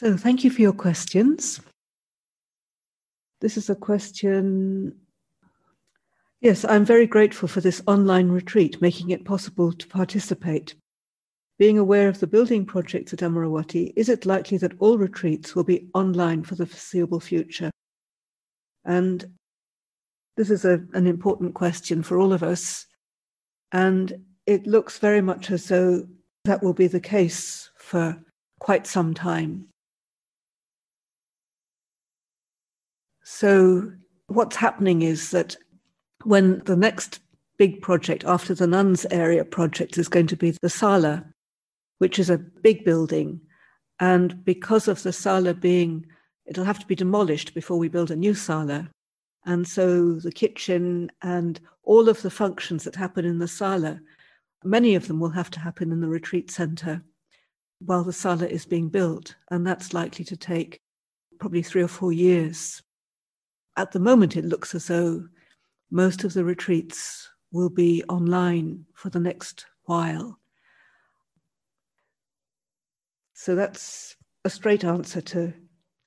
So thank you for your questions. This is a question. Yes, I'm very grateful for this online retreat, making it possible to participate. Being aware of the building projects at Amaravati, is it likely that all retreats will be online for the foreseeable future? And this is an important question for all of us. And it looks very much as though that will be the case for quite some time. So what's happening is that when the next big project after the nuns area project is going to be the sala, which is a big building. And because of the sala being, it'll have to be demolished before we build a new sala. And so the kitchen and all of the functions that happen in the sala, many of them will have to happen in the retreat centre while the sala is being built. And that's likely to take probably 3 or 4 years. At the moment, it looks as though most of the retreats will be online for the next while. So that's a straight answer to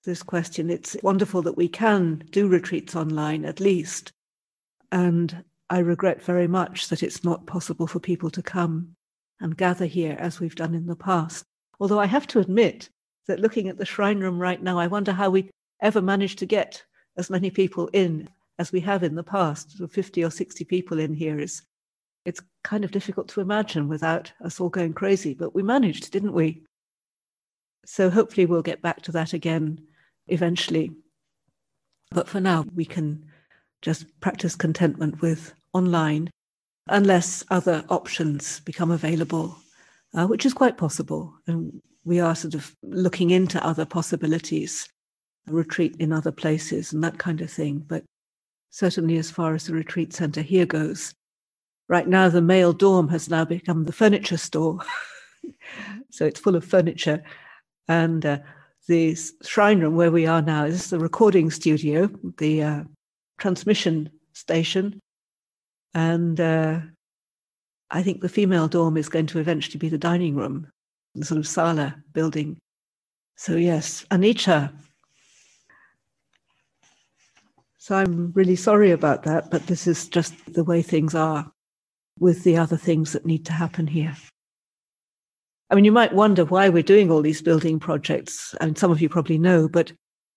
this question. It's wonderful that we can do retreats online, at least. And I regret very much that it's not possible for people to come and gather here as we've done in the past. Although I have to admit that looking at the shrine room right now, I wonder how we ever managed to get as many people in as we have in the past. 50 or 60 people in here it's kind of difficult to imagine without us all going crazy, but we managed, didn't we? So hopefully we'll get back to that again eventually. But for now, we can just practice contentment with online, unless other options become available, which is quite possible. And we are sort of looking into other possibilities, retreat in other places and that kind of thing. But certainly as far as the retreat centre here goes, right now the male dorm has now become the furniture store. So it's full of furniture. And the shrine room where we are now is the recording studio, the transmission station. And I think the female dorm is going to eventually be the dining room, the sort of sala building. So yes, Anicca. So I'm really sorry about that, but this is just the way things are with the other things that need to happen here. I mean, you might wonder why we're doing all these building projects, and some of you probably know, but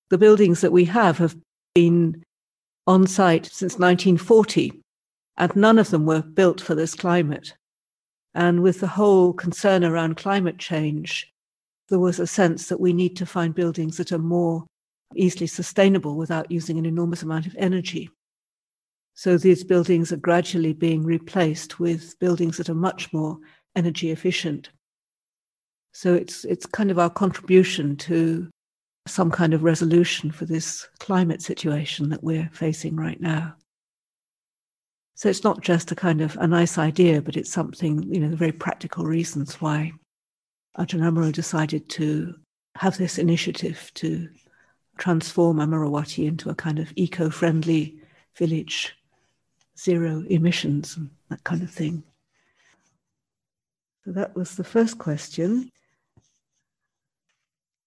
the buildings that we have been on site since 1940, and none of them were built for this climate. And with the whole concern around climate change, there was a sense that we need to find buildings that are more easily sustainable without using an enormous amount of energy. So these buildings are gradually being replaced with buildings that are much more energy efficient. So it's kind of our contribution to some kind of resolution for this climate situation that we're facing right now. So it's not just a kind of a nice idea, but it's something, the very practical reasons why Ajahn Amaro decided to have this initiative to transform Amaravati into a kind of eco-friendly village, zero emissions and that kind of thing. So that was the first question.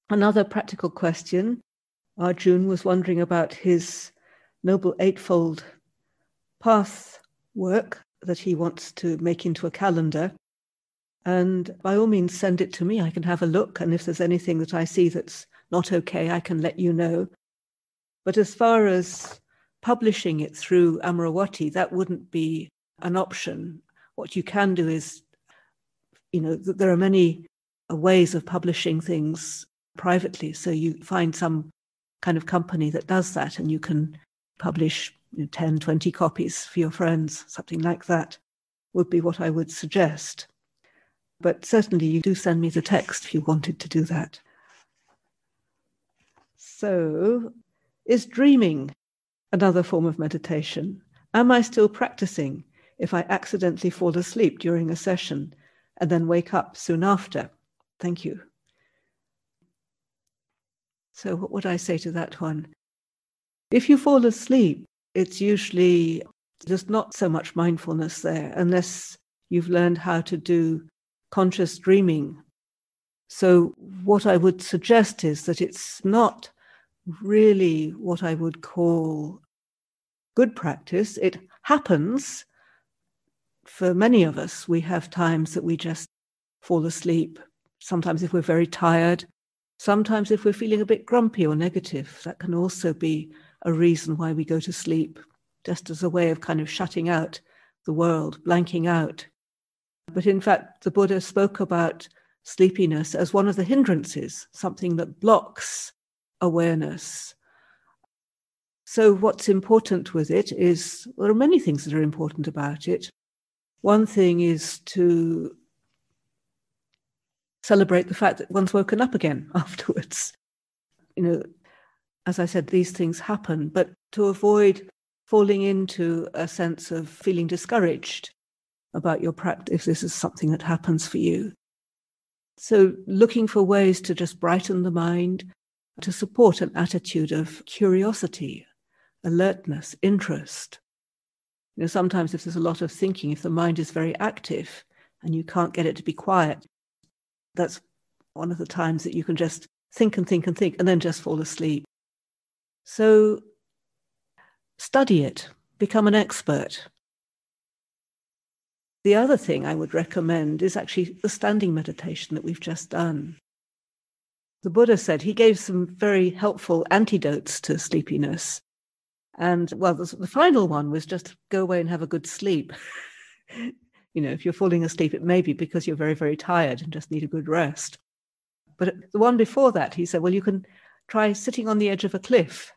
Another practical question. Arjun was wondering about his Noble Eightfold Path work that he wants to make into a calendar. And by all means, send it to me. I can have a look. And if there's anything that I see that's not okay, I can let you know. But as far as publishing it through Amaravati, that wouldn't be an option. What you can do is, there are many ways of publishing things privately. So you find some kind of company that does that, and you can publish 10, 20 copies for your friends. Something like that would be what I would suggest. But certainly you do send me the text if you wanted to do that. So, is dreaming another form of meditation? Am I still practicing if I accidentally fall asleep during a session and then wake up soon after? Thank you. So what would I say to that one? If you fall asleep, it's usually there's not so much mindfulness there unless you've learned how to do conscious dreaming. So what I would suggest is that it's not really what I would call good practice. It happens for many of us. We have times that we just fall asleep, sometimes if we're very tired, sometimes if we're feeling a bit grumpy or negative. That can also be a reason why we go to sleep, just as a way of kind of shutting out the world, blanking out. But in fact, the Buddha spoke about sleepiness as one of the hindrances, something that blocks awareness. So what's important with it is, there are many things that are important about it. One thing is to celebrate the fact that one's woken up again afterwards. You know, as I said, these things happen, but to avoid falling into a sense of feeling discouraged about your practice, if this is something that happens for you. So looking for ways to just brighten the mind, to support an attitude of curiosity, alertness, interest. You know, sometimes if there's a lot of thinking, if the mind is very active and you can't get it to be quiet, that's one of the times that you can just think and think and think and then just fall asleep. So study it, become an expert. The other thing I would recommend is actually the standing meditation that we've just done. The Buddha said he gave some very helpful antidotes to sleepiness. And well, the final one was just go away and have a good sleep. You know, if you're falling asleep, it may be because you're very, very tired and just need a good rest. But the one before that, he said, well, you can try sitting on the edge of a cliff.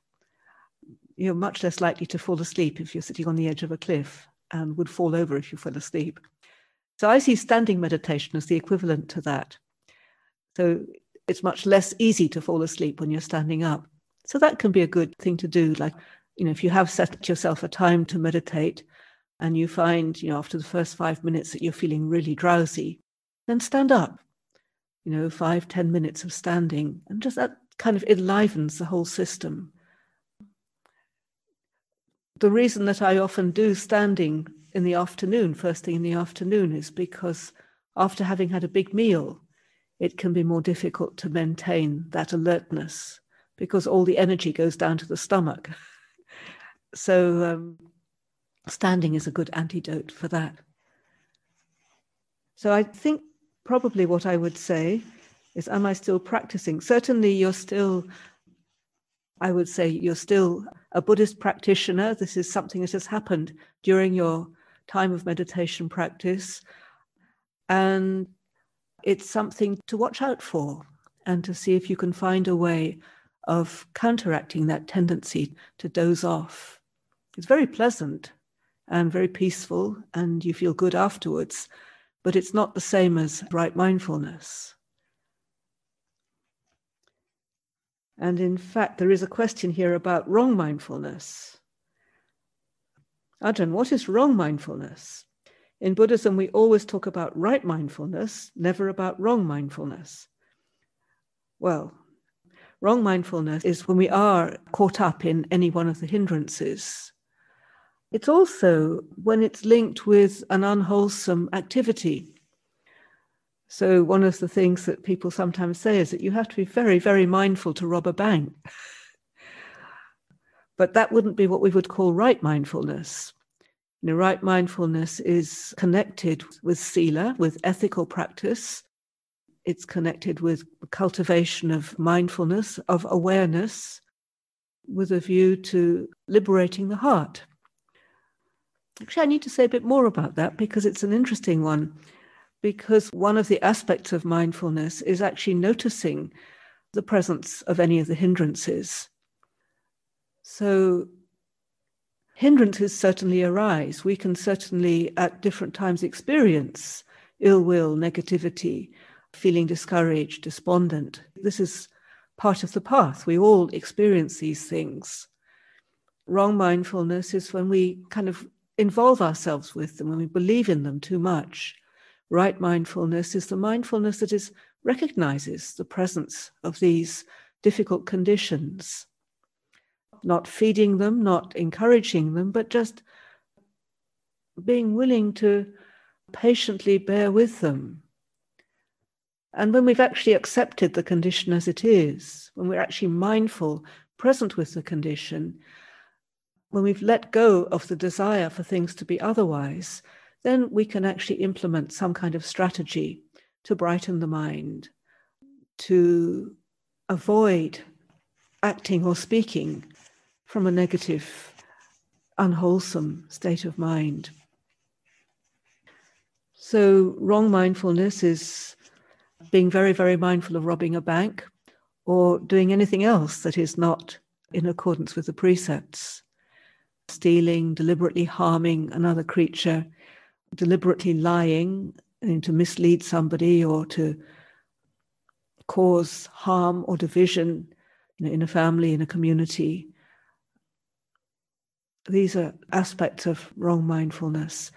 You're much less likely to fall asleep if you're sitting on the edge of a cliff, and would fall over if you fell asleep. So I see standing meditation as the equivalent to that. So it's much less easy to fall asleep when you're standing up. So that can be a good thing to do. Like, you know, if you have set yourself a time to meditate and you find, you know, after the first 5 minutes that you're feeling really drowsy, then stand up, you know, 5-10 minutes of standing, and just that kind of enlivens the whole system. The reason that I often do standing in the afternoon, first thing in the afternoon, is because after having had a big meal, it can be more difficult to maintain that alertness because all the energy goes down to the stomach. So standing is a good antidote for that. So I think probably what I would say is, am I still practicing? Certainly you're still, I would say you're still a Buddhist practitioner. This is something that has happened during your time of meditation practice. And it's something to watch out for and to see if you can find a way of counteracting that tendency to doze off. It's very pleasant and very peaceful, and you feel good afterwards, but it's not the same as bright mindfulness. And in fact, there is a question here about wrong mindfulness. Ajahn, what is wrong mindfulness? In Buddhism, we always talk about right mindfulness, never about wrong mindfulness. Well, wrong mindfulness is when we are caught up in any one of the hindrances. It's also when it's linked with an unwholesome activity. So one of the things that people sometimes say is that you have to be very, very mindful to rob a bank. But that wouldn't be what we would call right mindfulness. You know, right mindfulness is connected with sila, with ethical practice. It's connected with cultivation of mindfulness, of awareness, with a view to liberating the heart. Actually, I need to say a bit more about that because it's an interesting one. Because one of the aspects of mindfulness is actually noticing the presence of any of the hindrances. So hindrances certainly arise. We can certainly at different times experience ill will, negativity, feeling discouraged, despondent. This is part of the path. We all experience these things. Wrong mindfulness is when we kind of involve ourselves with them, when we believe in them too much. Right mindfulness is the mindfulness that recognizes the presence of these difficult conditions, not feeding them, not encouraging them, but just being willing to patiently bear with them. And when we've actually accepted the condition as it is, when we're actually mindful, present with the condition, when we've let go of the desire for things to be otherwise, then we can actually implement some kind of strategy to brighten the mind, to avoid acting or speaking from a negative, unwholesome state of mind. So wrong mindfulness is being very, very mindful of robbing a bank or doing anything else that is not in accordance with the precepts. Stealing, deliberately harming another creature, deliberately lying to mislead somebody or to cause harm or division in a family, in a community. These are aspects of wrong mindfulness,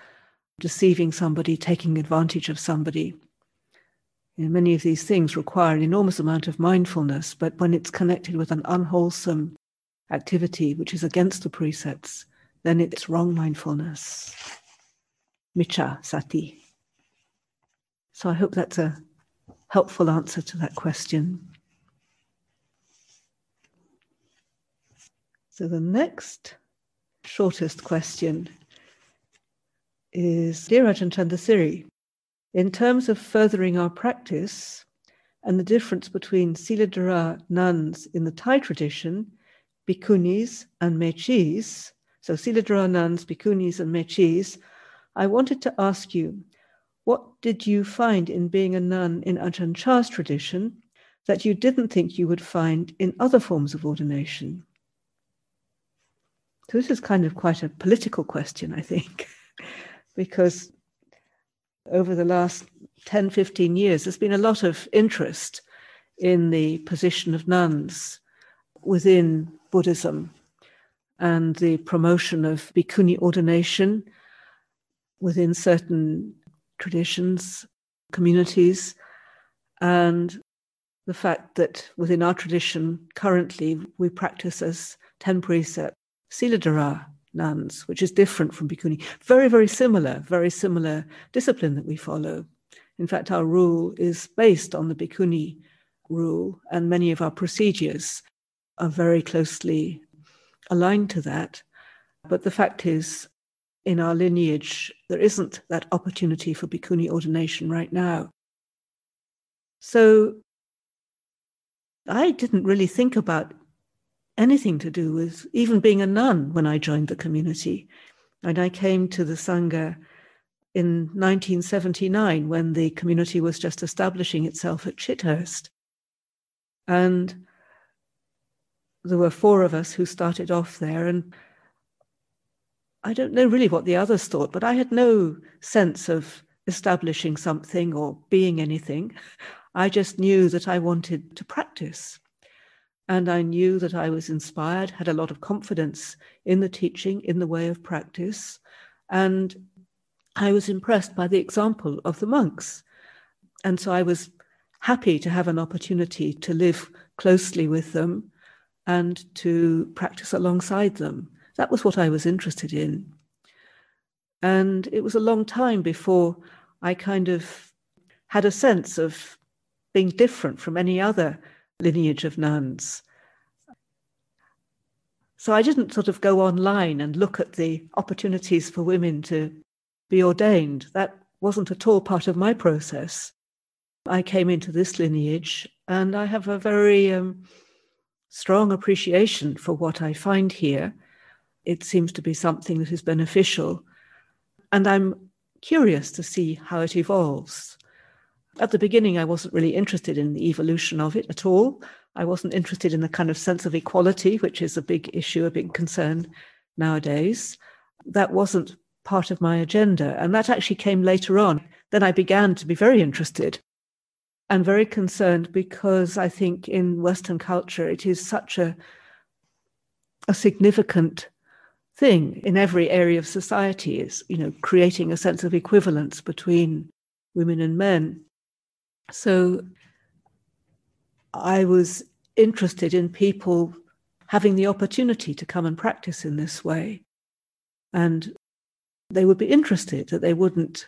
deceiving somebody, taking advantage of somebody. Many of these things require an enormous amount of mindfulness, but when it's connected with an unwholesome activity which is against the precepts, then it's wrong mindfulness. Miccha sati. So I hope that's a helpful answer to that question. So the next shortest question is, Dear Ajahn Chandasiri, in terms of furthering our practice and the difference between Siladara nuns in the Thai tradition, bhikkhunis and mechis, so Siladara nuns, bhikkhunis and mechis, I wanted to ask you, what did you find in being a nun in Ajahn Shah's tradition that you didn't think you would find in other forms of ordination? So this is kind of quite a political question, I think, because over the last 10, 15 years, there's been a lot of interest in the position of nuns within Buddhism and the promotion of bhikkhuni ordination within certain traditions, communities, and the fact that within our tradition currently we practice as 10 precept Siladara nuns, which is different from bhikkhuni. Very, very similar discipline that we follow. In fact, our rule is based on the bhikkhuni rule, and many of our procedures are very closely aligned to that. But the fact is, in our lineage, there isn't that opportunity for bhikkhuni ordination right now. So I didn't really think about anything to do with even being a nun when I joined the community. And I came to the Sangha in 1979 when the community was just establishing itself at Chithurst. And there were four of us who started off there, and I don't know really what the others thought, but I had no sense of establishing something or being anything. I just knew that I wanted to practice. And I knew that I was inspired, had a lot of confidence in the teaching, in the way of practice. And I was impressed by the example of the monks. And so I was happy to have an opportunity to live closely with them and to practice alongside them. That was what I was interested in. And it was a long time before I kind of had a sense of being different from any other lineage of nuns. So I didn't sort of go online and look at the opportunities for women to be ordained. That wasn't at all part of my process. I came into this lineage and I have a very strong appreciation for what I find here. It seems to be something that is beneficial. And I'm curious to see how it evolves. At the beginning, I wasn't really interested in the evolution of it at all. I wasn't interested in the kind of sense of equality, which is a big issue, a big concern nowadays. That wasn't part of my agenda. And that actually came later on. Then I began to be very interested and very concerned, because I think in Western culture, it is such a significant thing in every area of society, is, creating a sense of equivalence between women and men. So I was interested in people having the opportunity to come and practice in this way. And they would be interested, that they wouldn't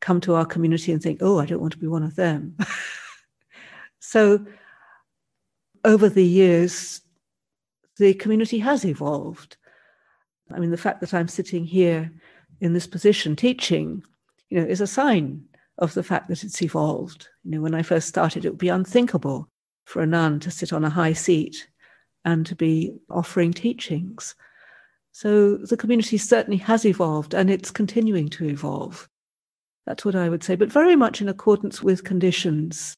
come to our community and think, oh, I don't want to be one of them. So over the years, the community has evolved. I mean, the fact that I'm sitting here in this position teaching, you know, is a sign of the fact that it's evolved. You know, when I first started, it would be unthinkable for a nun to sit on a high seat and to be offering teachings. So the community certainly has evolved, and it's continuing to evolve. That's what I would say, but very much in accordance with conditions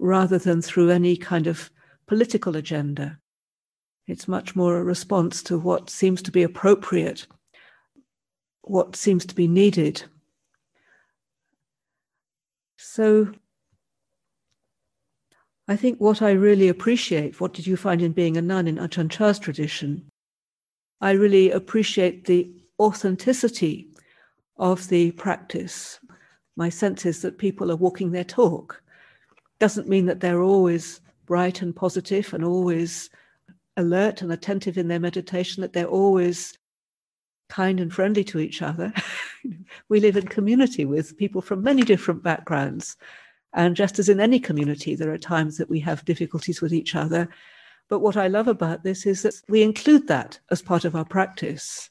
rather than through any kind of political agenda. It's much more a response to what seems to be appropriate, what seems to be needed. So I think what I really appreciate, what did you find in being a nun in Ajahn Chah's tradition? I really appreciate the authenticity of the practice. My sense is that people are walking their talk. Doesn't mean that they're always bright and positive and always alert and attentive in their meditation, that they're always kind and friendly to each other. We live in community with people from many different backgrounds. And just as in any community, there are times that we have difficulties with each other. But what I love about this is that we include that as part of our practice.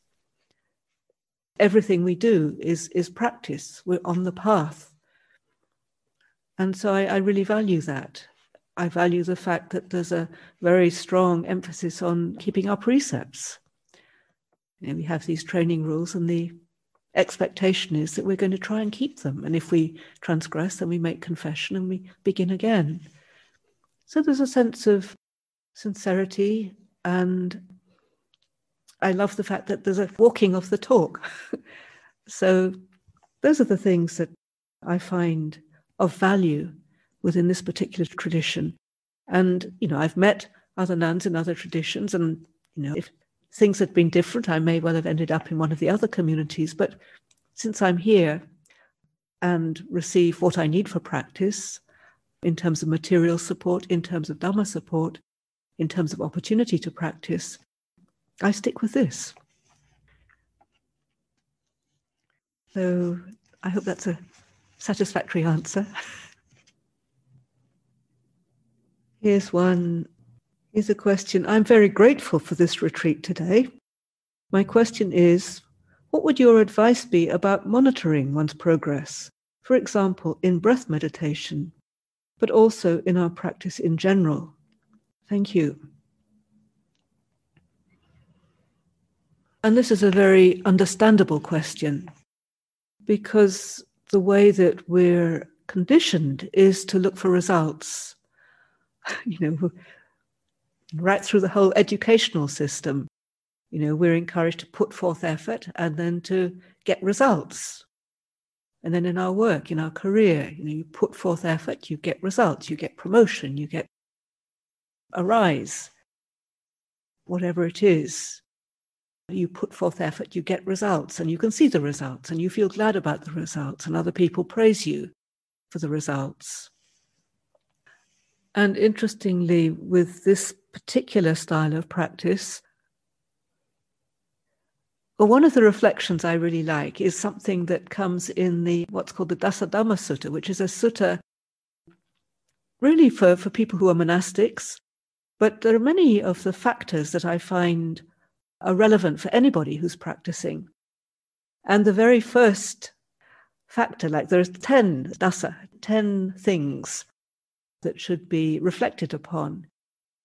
Everything we do is practice. We're on the path. And so I really value that. I value the fact that there's a very strong emphasis on keeping our precepts. You know, we have these training rules, and the expectation is that we're going to try and keep them. And if we transgress, then we make confession and we begin again. So there's a sense of sincerity, and I love the fact that there's a walking of the talk. So those are the things that I find of value within this particular tradition. And, you know, I've met other nuns in other traditions, and, you know, if things had been different, I may well have ended up in one of the other communities. But since I'm here and receive what I need for practice in terms of material support, in terms of Dhamma support, in terms of opportunity to practice, I stick with this. So I hope that's a satisfactory answer. Here's a question. I'm very grateful for this retreat today. My question is, what would your advice be about monitoring one's progress? For example, in breath meditation, but also in our practice in general. Thank you. And this is a very understandable question, because the way that we're conditioned is to look for results. You know, right through the whole educational system, you know, we're encouraged to put forth effort and then to get results. And then in our work, in our career, you know, you put forth effort, you get results, you get promotion, you get a rise, whatever it is. You put forth effort, you get results, and you can see the results, and you feel glad about the results, and other people praise you for the results. And interestingly, with this particular style of practice, well, one of the reflections I really like is something that comes in the what's called the Dasadhamma Sutta, which is a sutta really for people who are monastics. But there are many of the factors that I find are relevant for anybody who's practicing. And the very first factor, like there's 10 dasa, 10 things that should be reflected upon.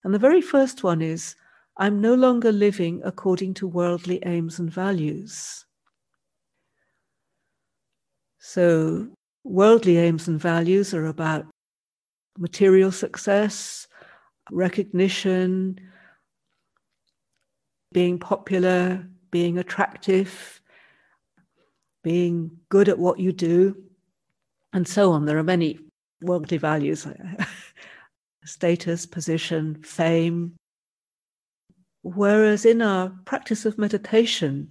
And the very first one is, I'm no longer living according to worldly aims and values. So worldly aims and values are about material success, recognition, being popular, being attractive, being good at what you do, and so on. There are many worldly values, status, position, fame. Whereas in our practice of meditation,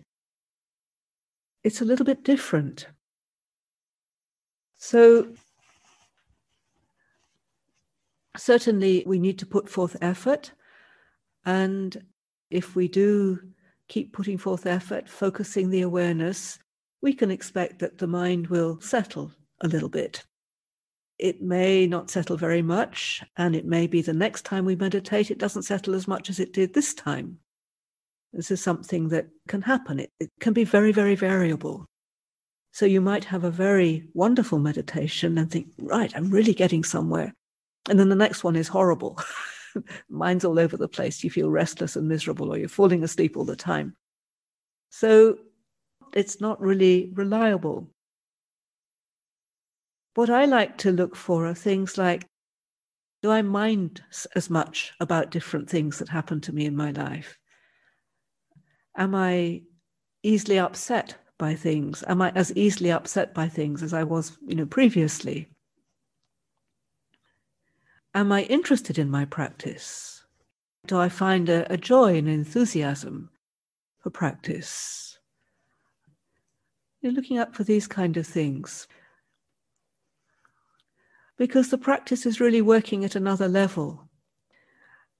it's a little bit different. So certainly we need to put forth effort, and if we do keep putting forth effort, focusing the awareness, we can expect that the mind will settle a little bit. it may not settle very much, and it may be the next time we meditate, it doesn't settle as much as it did this time. This is something that can happen. It can be very, very variable. So you might have a very wonderful meditation and think, right, I'm really getting somewhere. And then the next one is horrible. Mind's all over the place. You feel restless and miserable, or you're falling asleep all the time. So it's not really reliable. What I like to look for are things like, do I mind as much about different things that happen to me in my life? Am I easily upset by things? Am I as easily upset by things as I was, previously? Am I interested in my practice? Do I find a joy and enthusiasm for practice? You're looking up for these kind of things. Because the practice is really working at another level.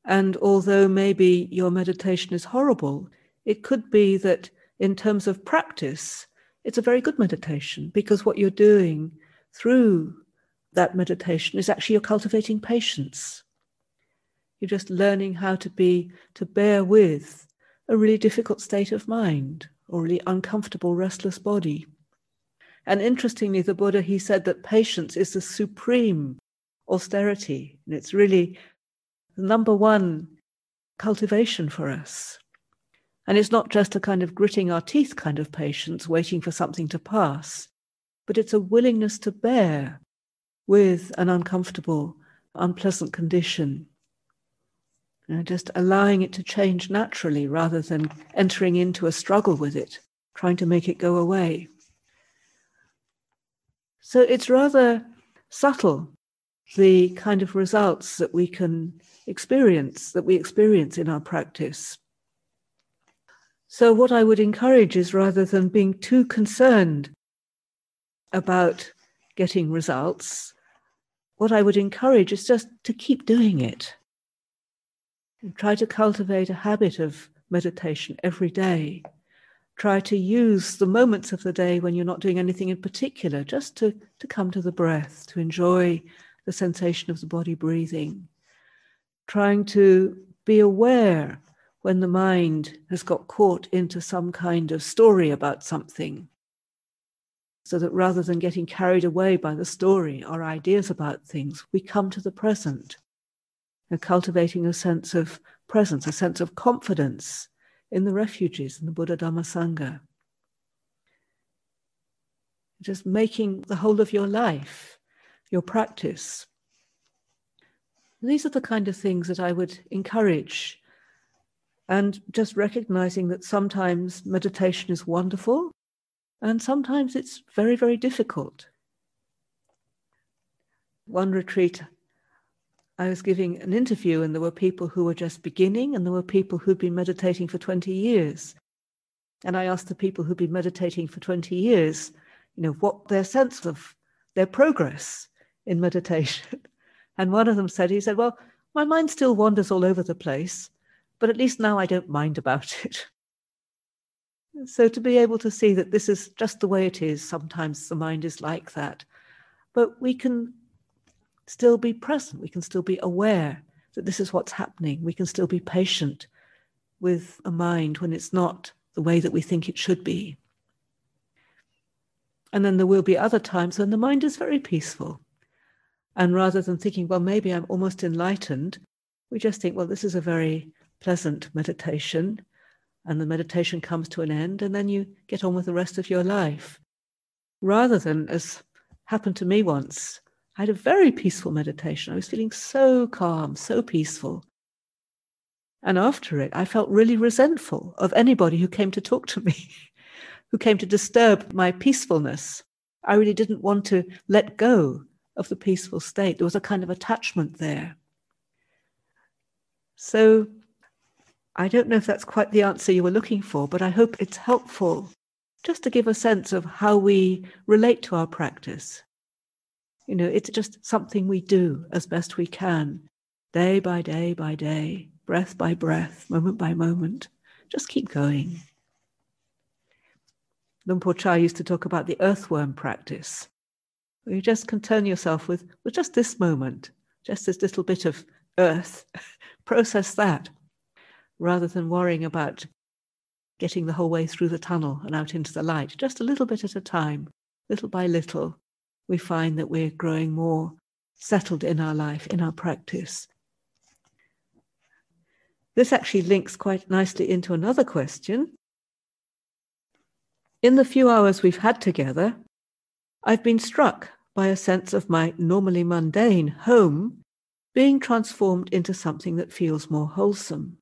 And although maybe your meditation is horrible, it could be that in terms of practice, it's a very good meditation, because what you're doing through that meditation is actually you're cultivating patience. You're just learning how to bear with a really difficult state of mind, or really uncomfortable, restless body. And interestingly, the Buddha, he said that patience is the supreme austerity. And it's really the number one cultivation for us. And it's not just a kind of gritting our teeth kind of patience, waiting for something to pass, but it's a willingness to bear with an uncomfortable, unpleasant condition. Just allowing it to change naturally rather than entering into a struggle with it, trying to make it go away. So it's rather subtle, the kind of results that we can experience, that we experience in our practice. So what I would encourage is, rather than being too concerned about getting results, what I would encourage is just to keep doing it. And try to cultivate a habit of meditation every day. Try to use the moments of the day when you're not doing anything in particular, just to come to the breath, to enjoy the sensation of the body breathing. Trying to be aware when the mind has got caught into some kind of story about something, so that rather than getting carried away by the story, our ideas about things, we come to the present. And cultivating a sense of presence, a sense of confidence in the refuges, in the Buddha Dhamma Sangha. Just making the whole of your life, your practice. These are the kind of things that I would encourage. And just recognizing that sometimes meditation is wonderful, and sometimes it's very, very difficult. One retreat, I was giving an interview, and there were people who were just beginning, and there were people who'd been meditating for 20 years. And I asked the people who'd been meditating for 20 years, what their sense of their progress in meditation. And one of them said, well, my mind still wanders all over the place, but at least now I don't mind about it. So to be able to see that this is just the way it is, sometimes the mind is like that, but we can still be present, we can still be aware that this is what's happening, we can still be patient with a mind when it's not the way that we think it should be. And then there will be other times when the mind is very peaceful. And rather than thinking, well, maybe I'm almost enlightened, we just think, well, this is a very pleasant meditation. And the meditation comes to an end, and then you get on with the rest of your life. Rather than, as happened to me once, I had a very peaceful meditation. I was feeling so calm, so peaceful. And after it, I felt really resentful of anybody who came to talk to me, who came to disturb my peacefulness. I really didn't want to let go of the peaceful state. There was a kind of attachment there. So I don't know if that's quite the answer you were looking for, but I hope it's helpful just to give a sense of how we relate to our practice. It's just something we do as best we can, day by day by day, breath by breath, moment by moment. Just keep going. Lumpur Cha used to talk about the earthworm practice. where you just concern yourself with just this moment, just this little bit of earth, process that, rather than worrying about getting the whole way through the tunnel and out into the light. Just a little bit at a time, little by little, we find that we're growing more settled in our life, in our practice. This actually links quite nicely into another question. In the few hours we've had together, I've been struck by a sense of my normally mundane home being transformed into something that feels more wholesome,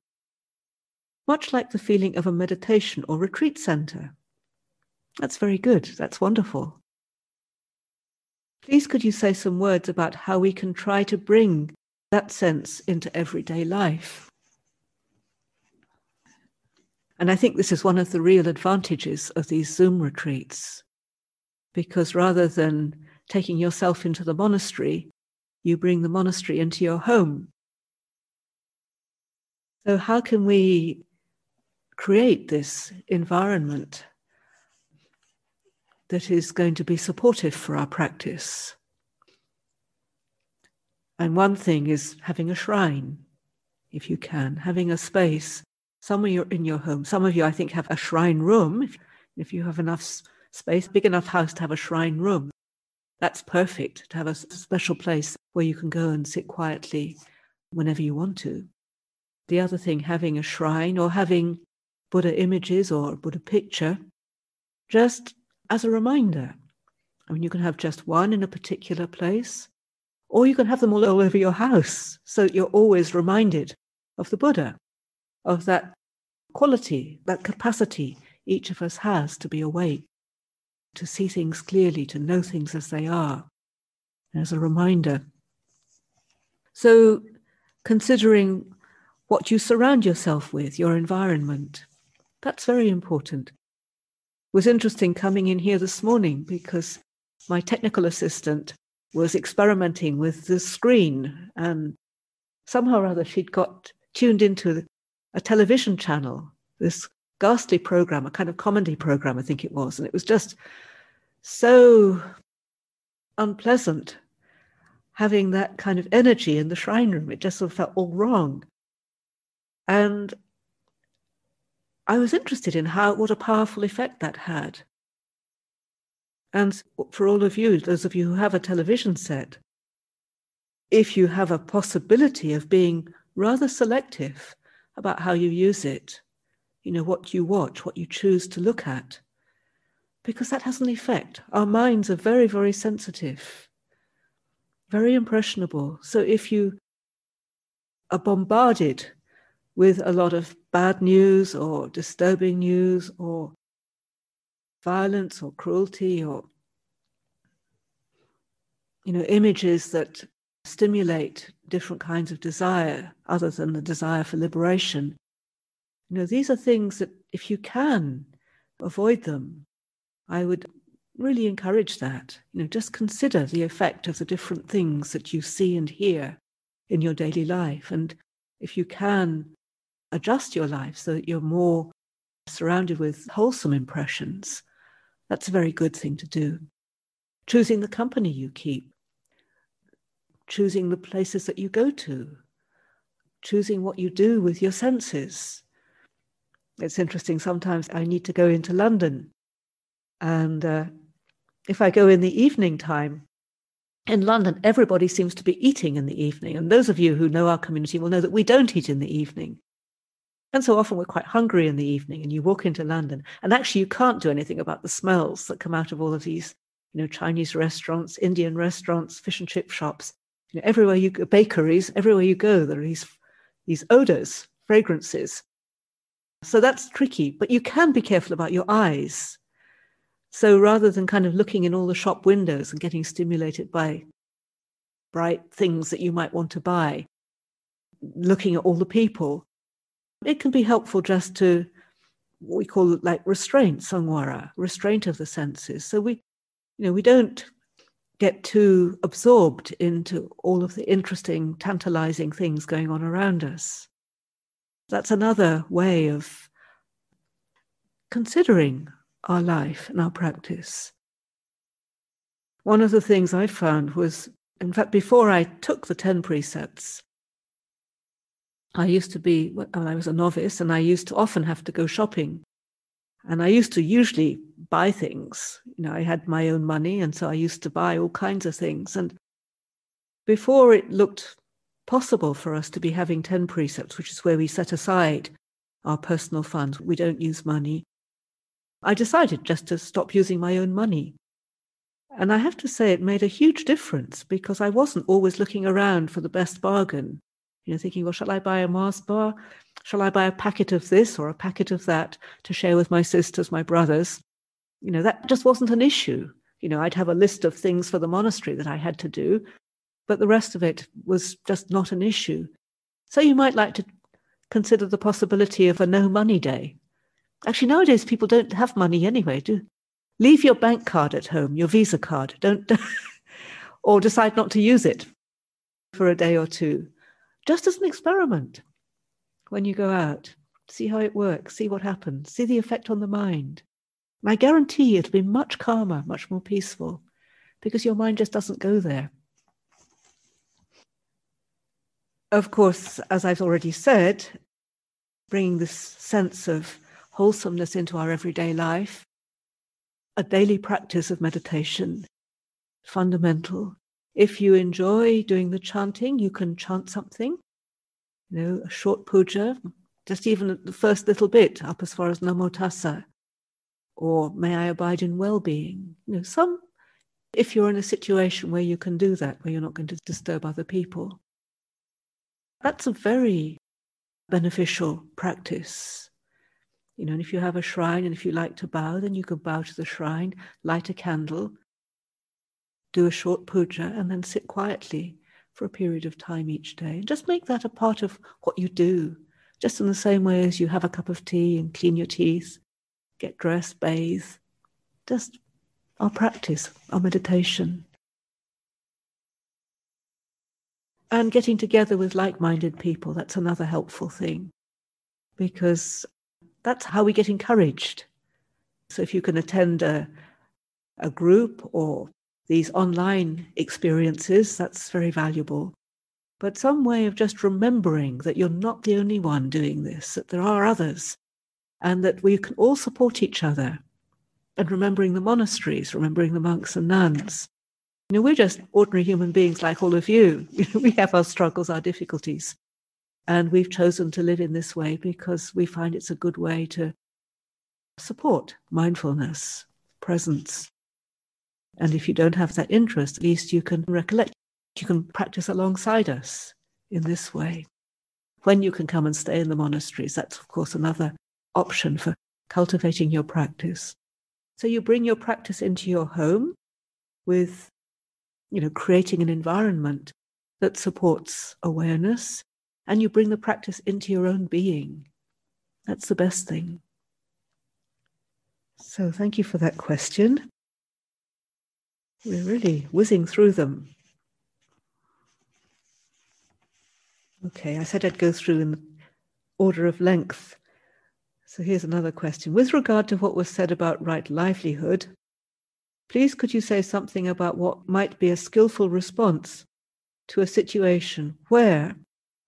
much like the feeling of a meditation or retreat center. That's very good. That's wonderful. Please could you say some words about how we can try to bring that sense into everyday life? And I think this is one of the real advantages of these Zoom retreats, because rather than taking yourself into the monastery, you bring the monastery into your home. So how can we create this environment that is going to be supportive for our practice? And one thing is having a shrine, if you can, having a space. Some of you are in your home. Some of you, I think, have a shrine room. If you have enough space, big enough house to have a shrine room, that's perfect, to have a special place where you can go and sit quietly whenever you want to. The other thing, having a shrine or having Buddha images or a Buddha picture, just as a reminder. I mean, you can have just one in a particular place, or you can have them all over your house so that you're always reminded of the Buddha, of that quality, that capacity each of us has to be awake, to see things clearly, to know things as they are, as a reminder. So considering what you surround yourself with, your environment, that's very important. It was interesting coming in here this morning because my technical assistant was experimenting with the screen, and somehow or other she'd got tuned into a television channel, this ghastly program, a kind of comedy program, I think it was. And it was just so unpleasant having that kind of energy in the shrine room. It just sort of felt all wrong. And I was interested in what a powerful effect that had. And for all of you, those of you who have a television set, if you have a possibility of being rather selective about how you use it, you know, what you watch, what you choose to look at, because that has an effect. Our minds are very, very sensitive, very impressionable. So if you are bombarded with a lot of bad news or disturbing news or violence or cruelty or, you know, images that stimulate different kinds of desire other than the desire for liberation, you know, these are things that if you can avoid them, I would really encourage that. You know, just consider the effect of the different things that you see and hear in your daily life, and if you can adjust your life so that you're more surrounded with wholesome impressions, that's a very good thing to do. Choosing the company you keep, choosing the places that you go to, choosing what you do with your senses. It's interesting, sometimes I need to go into London, and if I go in the evening time, in London everybody seems to be eating in the evening, and those of you who know our community will know that we don't eat in the evening. And so often we're quite hungry in the evening, and you walk into London, and actually you can't do anything about the smells that come out of all of these, you know, Chinese restaurants, Indian restaurants, fish and chip shops. You know, everywhere you go, bakeries, everywhere you go, there are these odors, fragrances. So that's tricky, but you can be careful about your eyes. So rather than kind of looking in all the shop windows and getting stimulated by bright things that you might want to buy, looking at all the people, it can be helpful just to, what we call like restraint, samvara, restraint of the senses. So we, you know, we don't get too absorbed into all of the interesting, tantalizing things going on around us. That's another way of considering our life and our practice. One of the things I found was, in fact, before I took the 10 precepts, I used to be, well, I was a novice, and I used to often have to go shopping. And I used to usually buy things. You know, I had my own money, and so I used to buy all kinds of things. And before it looked possible for us to be having 10 precepts, which is where we set aside our personal funds, we don't use money, I decided just to stop using my own money. And I have to say it made a huge difference, because I wasn't always looking around for the best bargain. You know, thinking, well, shall I buy a Mars bar? Shall I buy a packet of this or a packet of that to share with my sisters, my brothers? You know, that just wasn't an issue. You know, I'd have a list of things for the monastery that I had to do, but the rest of it was just not an issue. So you might like to consider the possibility of a no money day. Actually, nowadays, people don't have money anyway, do? Leave your bank card at home, your Visa card, don't or decide not to use it for a day or two. Just as an experiment, when you go out, see how it works, see what happens, see the effect on the mind. And I guarantee it'll be much calmer, much more peaceful, because your mind just doesn't go there. Of course, as I've already said, bringing this sense of wholesomeness into our everyday life, a daily practice of meditation, fundamental. If you enjoy doing the chanting, you can chant something, you know, a short puja, just even the first little bit, up as far as Namo Tassa, or May I Abide in Well-Being. You know, if you're in a situation where you can do that, where you're not going to disturb other people. That's a very beneficial practice. You know, and if you have a shrine and if you like to bow, then you can bow to the shrine, light a candle, do a short puja, and then sit quietly for a period of time each day. Just make that a part of what you do, just in the same way as you have a cup of tea and clean your teeth, get dressed, bathe. Just our practice, our meditation. And getting together with like-minded people, that's another helpful thing, because that's how we get encouraged. So if you can attend a group or these online experiences, that's very valuable. But some way of just remembering that you're not the only one doing this, that there are others, and that we can all support each other. And remembering the monasteries, remembering the monks and nuns. You know, we're just ordinary human beings like all of you. We have our struggles, our difficulties. And we've chosen to live in this way because we find it's a good way to support mindfulness, presence. And if you don't have that interest, at least you can recollect, you can practice alongside us in this way. When you can come and stay in the monasteries, that's of course another option for cultivating your practice. So you bring your practice into your home with, you know, creating an environment that supports awareness, and you bring the practice into your own being. That's the best thing. So thank you for that question. We're really whizzing through them. Okay, I said I'd go through in order of length. So here's another question. With regard to what was said about right livelihood, please could you say something about what might be a skillful response to a situation where,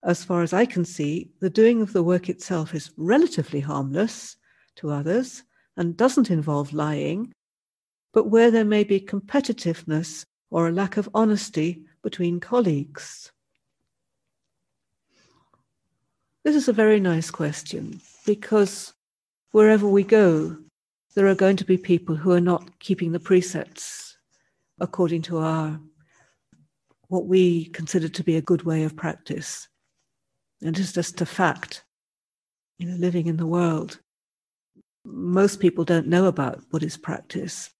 as far as I can see, the doing of the work itself is relatively harmless to others and doesn't involve lying, but where there may be competitiveness or a lack of honesty between colleagues? This is a very nice question, because wherever we go, there are going to be people who are not keeping the precepts according to what we consider to be a good way of practice. And it's just a fact, you know, living in the world. Most people don't know about what is practice.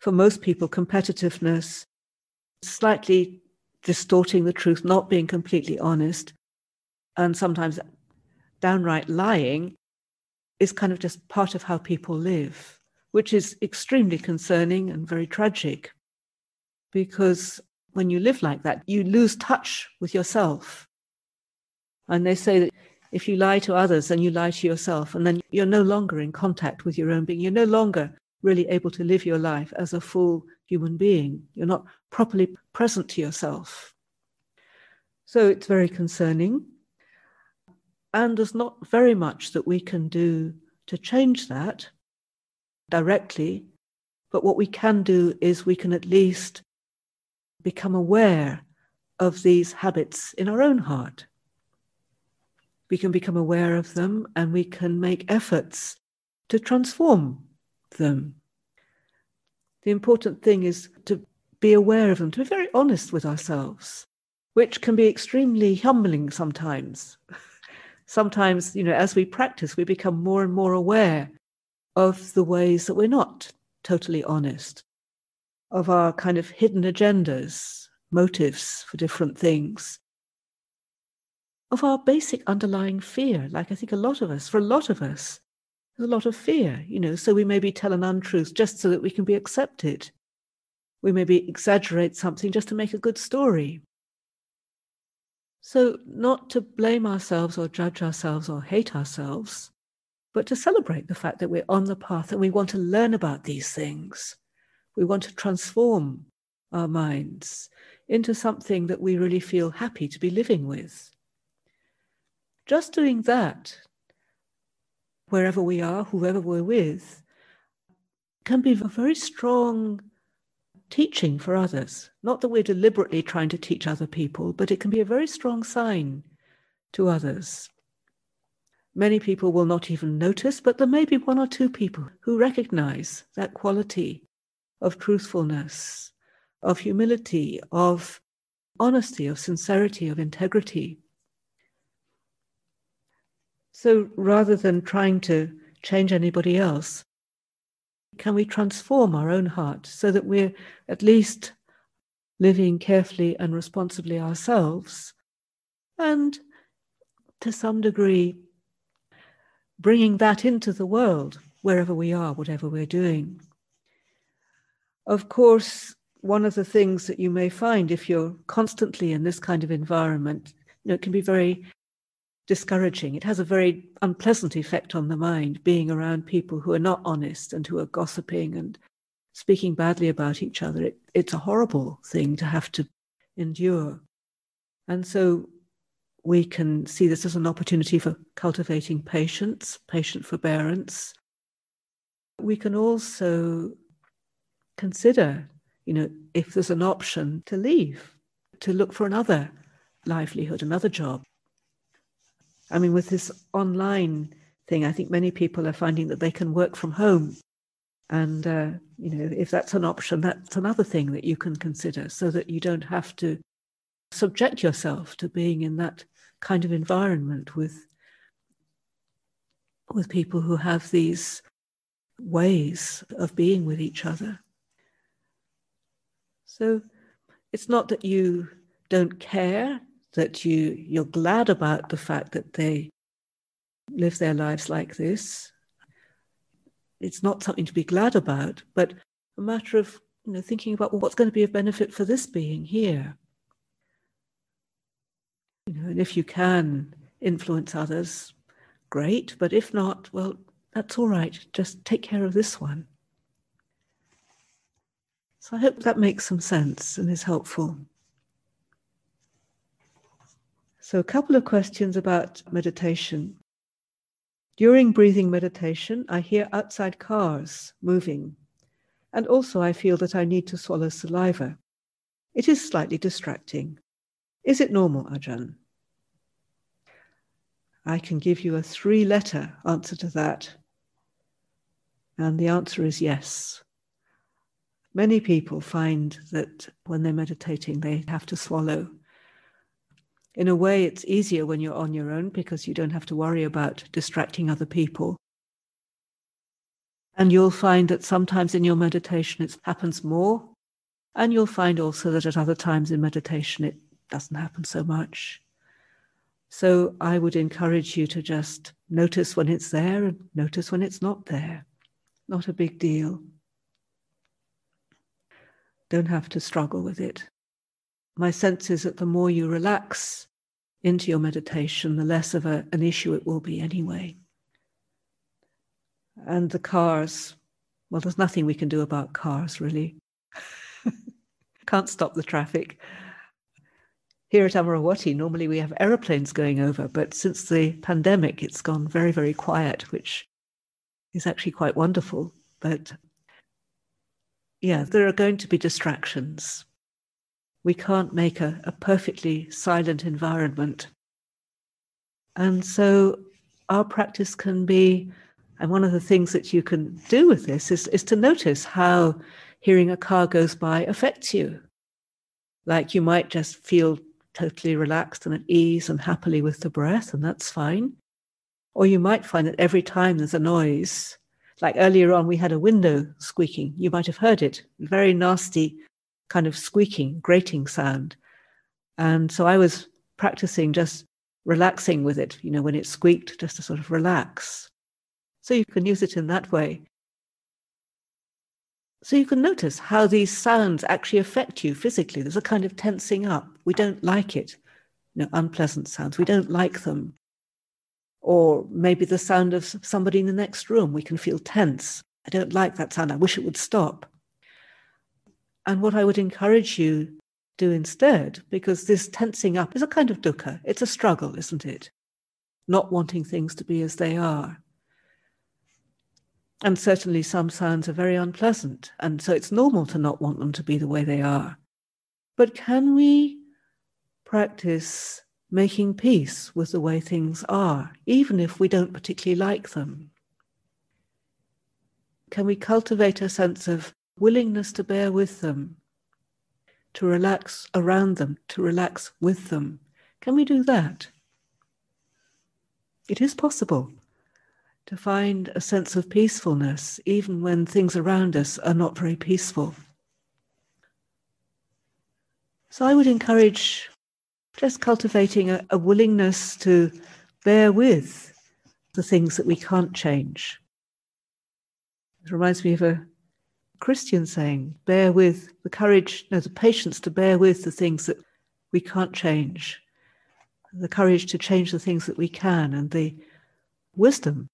For most people, competitiveness, slightly distorting the truth, not being completely honest, and sometimes downright lying is kind of just part of how people live, which is extremely concerning and very tragic, because when you live like that, you lose touch with yourself. And they say that if you lie to others, then you lie to yourself, and then you're no longer in contact with your own being. You're no longer really able to live your life as a full human being. You're not properly present to yourself. So it's very concerning. And there's not very much that we can do to change that directly. But what we can do is we can at least become aware of these habits in our own heart. We can become aware of them and we can make efforts to transform them. The important thing is to be aware of them, to be very honest with ourselves, which can be extremely humbling sometimes. Sometimes, as we practice, we become more and more aware of the ways that we're not totally honest, of our kind of hidden agendas, motives for different things, of our basic underlying fear. Like I think for a lot of us, there's a lot of fear, so we maybe tell an untruth just so that we can be accepted. We maybe exaggerate something just to make a good story. So not to blame ourselves or judge ourselves or hate ourselves, but to celebrate the fact that we're on the path and we want to learn about these things. We want to transform our minds into something that we really feel happy to be living with. Just doing that, wherever we are, whoever we're with, can be a very strong teaching for others. Not that we're deliberately trying to teach other people, but it can be a very strong sign to others. Many people will not even notice, but there may be one or two people who recognize that quality of truthfulness, of humility, of honesty, of sincerity, of integrity. So rather than trying to change anybody else, can we transform our own heart so that we're at least living carefully and responsibly ourselves, and to some degree bringing that into the world, wherever we are, whatever we're doing. Of course, one of the things that you may find if you're constantly in this kind of environment, it can be very discouraging. It has a very unpleasant effect on the mind, being around people who are not honest and who are gossiping and speaking badly about each other. It's a horrible thing to have to endure. And so we can see this as an opportunity for cultivating patience, patient forbearance. We can also consider, if there's an option to leave, to look for another livelihood, another job. With this online thing, I think many people are finding that they can work from home. And, if that's an option, that's another thing that you can consider, so that you don't have to subject yourself to being in that kind of environment with people who have these ways of being with each other. So it's not that you don't care, that you're glad about the fact that they live their lives like this. It's not something to be glad about, but a matter of thinking about what's going to be of benefit for this being here. And if you can influence others, great, but if not, well, that's all right. Just take care of this one. So I hope that makes some sense and is helpful. So a couple of questions about meditation. During breathing meditation, I hear outside cars moving, and also I feel that I need to swallow saliva. It is slightly distracting. Is it normal, Ajahn? I can give you a 3-letter answer to that, and the answer is yes. Many people find that when they're meditating, they have to swallow. In a way, it's easier when you're on your own because you don't have to worry about distracting other people. And you'll find that sometimes in your meditation it happens more. And you'll find also that at other times in meditation it doesn't happen so much. So I would encourage you to just notice when it's there and notice when it's not there. Not a big deal. Don't have to struggle with it. My sense is that the more you relax into your meditation, the less of an issue it will be anyway. And the cars Well, there's nothing we can do about cars, really. Can't stop the traffic. Here at Amaravati, normally we have aeroplanes going over, but since the pandemic, it's gone very, very quiet, which is actually quite wonderful. But yeah, there are going to be distractions. We can't make a perfectly silent environment. And so our practice can be, and one of the things that you can do with this is to notice how hearing a car goes by affects you. Like you might just feel totally relaxed and at ease and happily with the breath, and that's fine. Or you might find that every time there's a noise, like earlier on we had a window squeaking, you might have heard it, very nasty kind of squeaking, grating sound. And so I was practicing just relaxing with it, you know, when it squeaked, just to sort of relax. So you can use it in that way. So you can notice how these sounds actually affect you physically. There's a kind of tensing up. We don't like it, you know, unpleasant sounds. We don't like them. Or maybe the sound of somebody in the next room. We can feel tense. I don't like that sound. I wish it would stop. And what I would encourage you to do instead, because this tensing up is a kind of dukkha. It's a struggle, isn't it? Not wanting things to be as they are. And certainly some sounds are very unpleasant, and so it's normal to not want them to be the way they are. But can we practice making peace with the way things are, even if we don't particularly like them? Can we cultivate a sense of willingness to bear with them, to relax around them, to relax with them? Can we do that? It is possible to find a sense of peacefulness, even when things around us are not very peaceful. So I would encourage just cultivating a willingness to bear with the things that we can't change. It reminds me of a Christian saying, bear with the courage, no, the patience to bear with the things that we can't change, the courage to change the things that we can, and the wisdom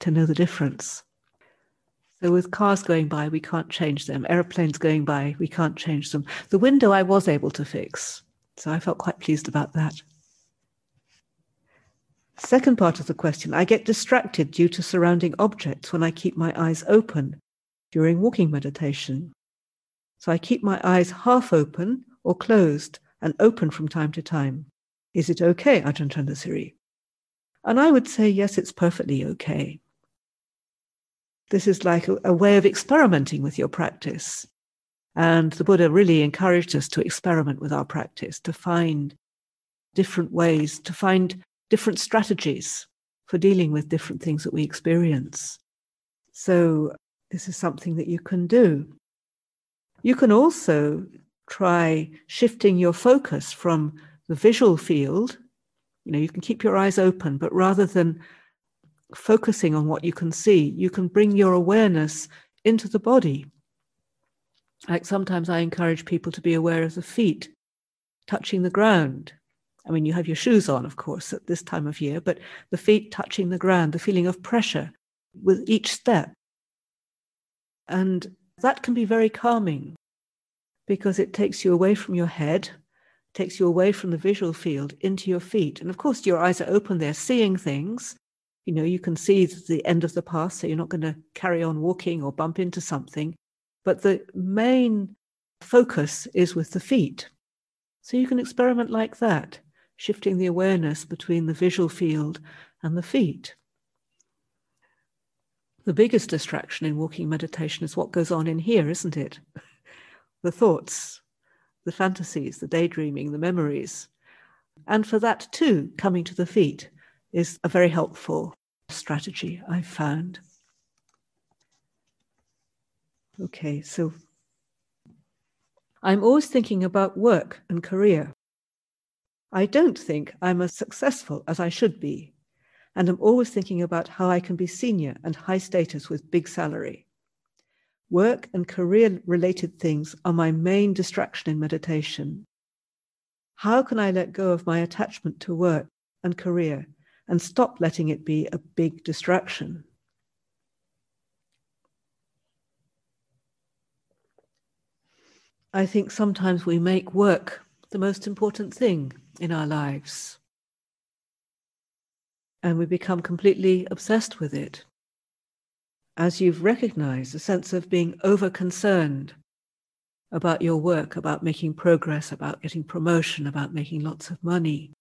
to know the difference. So with cars going by, we can't change them. Aeroplanes going by, we can't change them. The window I was able to fix, so I felt quite pleased about that. Second part of the question, I get distracted due to surrounding objects when I keep my eyes open during walking meditation. So I keep my eyes half open or closed and open from time to time. Is it okay, Ajahn Chandasiri? And I would say, yes, it's perfectly okay. This is like a way of experimenting with your practice. And the Buddha really encouraged us to experiment with our practice, to find different ways, to find different strategies for dealing with different things that we experience. So this is something that you can do. You can also try shifting your focus from the visual field. You know, you can keep your eyes open, but rather than focusing on what you can see, you can bring your awareness into the body. Like sometimes I encourage people to be aware of the feet touching the ground. I mean, you have your shoes on, of course, at this time of year, but the feet touching the ground, the feeling of pressure with each step. And that can be very calming because it takes you away from your head, takes you away from the visual field into your feet. And of course, your eyes are open, they're seeing things. You know, you can see the end of the path, so you're not going to carry on walking or bump into something. But the main focus is with the feet. So you can experiment like that, shifting the awareness between the visual field and the feet. The biggest distraction in walking meditation is what goes on in here, isn't it? The thoughts, the fantasies, the daydreaming, the memories. And for that too, coming to the feet is a very helpful strategy I've found. Okay, so I'm always thinking about work and career. I don't think I'm as successful as I should be, and I'm always thinking about how I can be senior and high status with big salary. Work and career-related things are my main distraction in meditation. How can I let go of my attachment to work and career and stop letting it be a big distraction? I think sometimes we make work the most important thing in our lives, and we become completely obsessed with it. As you've recognized, a sense of being over-concerned about your work, about making progress, about getting promotion, about making lots of money.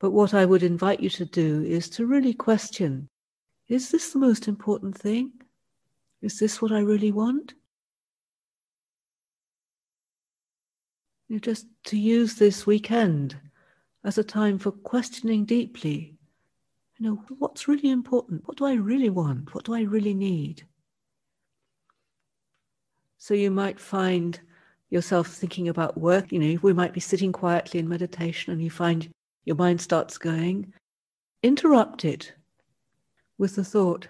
But what I would invite you to do is to really question, is this the most important thing? Is this what I really want? You just to use this weekend as a time for questioning deeply, you know, what's really important? What do I really want? What do I really need? So you might find yourself thinking about work. You know, we might be sitting quietly in meditation and you find your mind starts going. Interrupt it with the thought,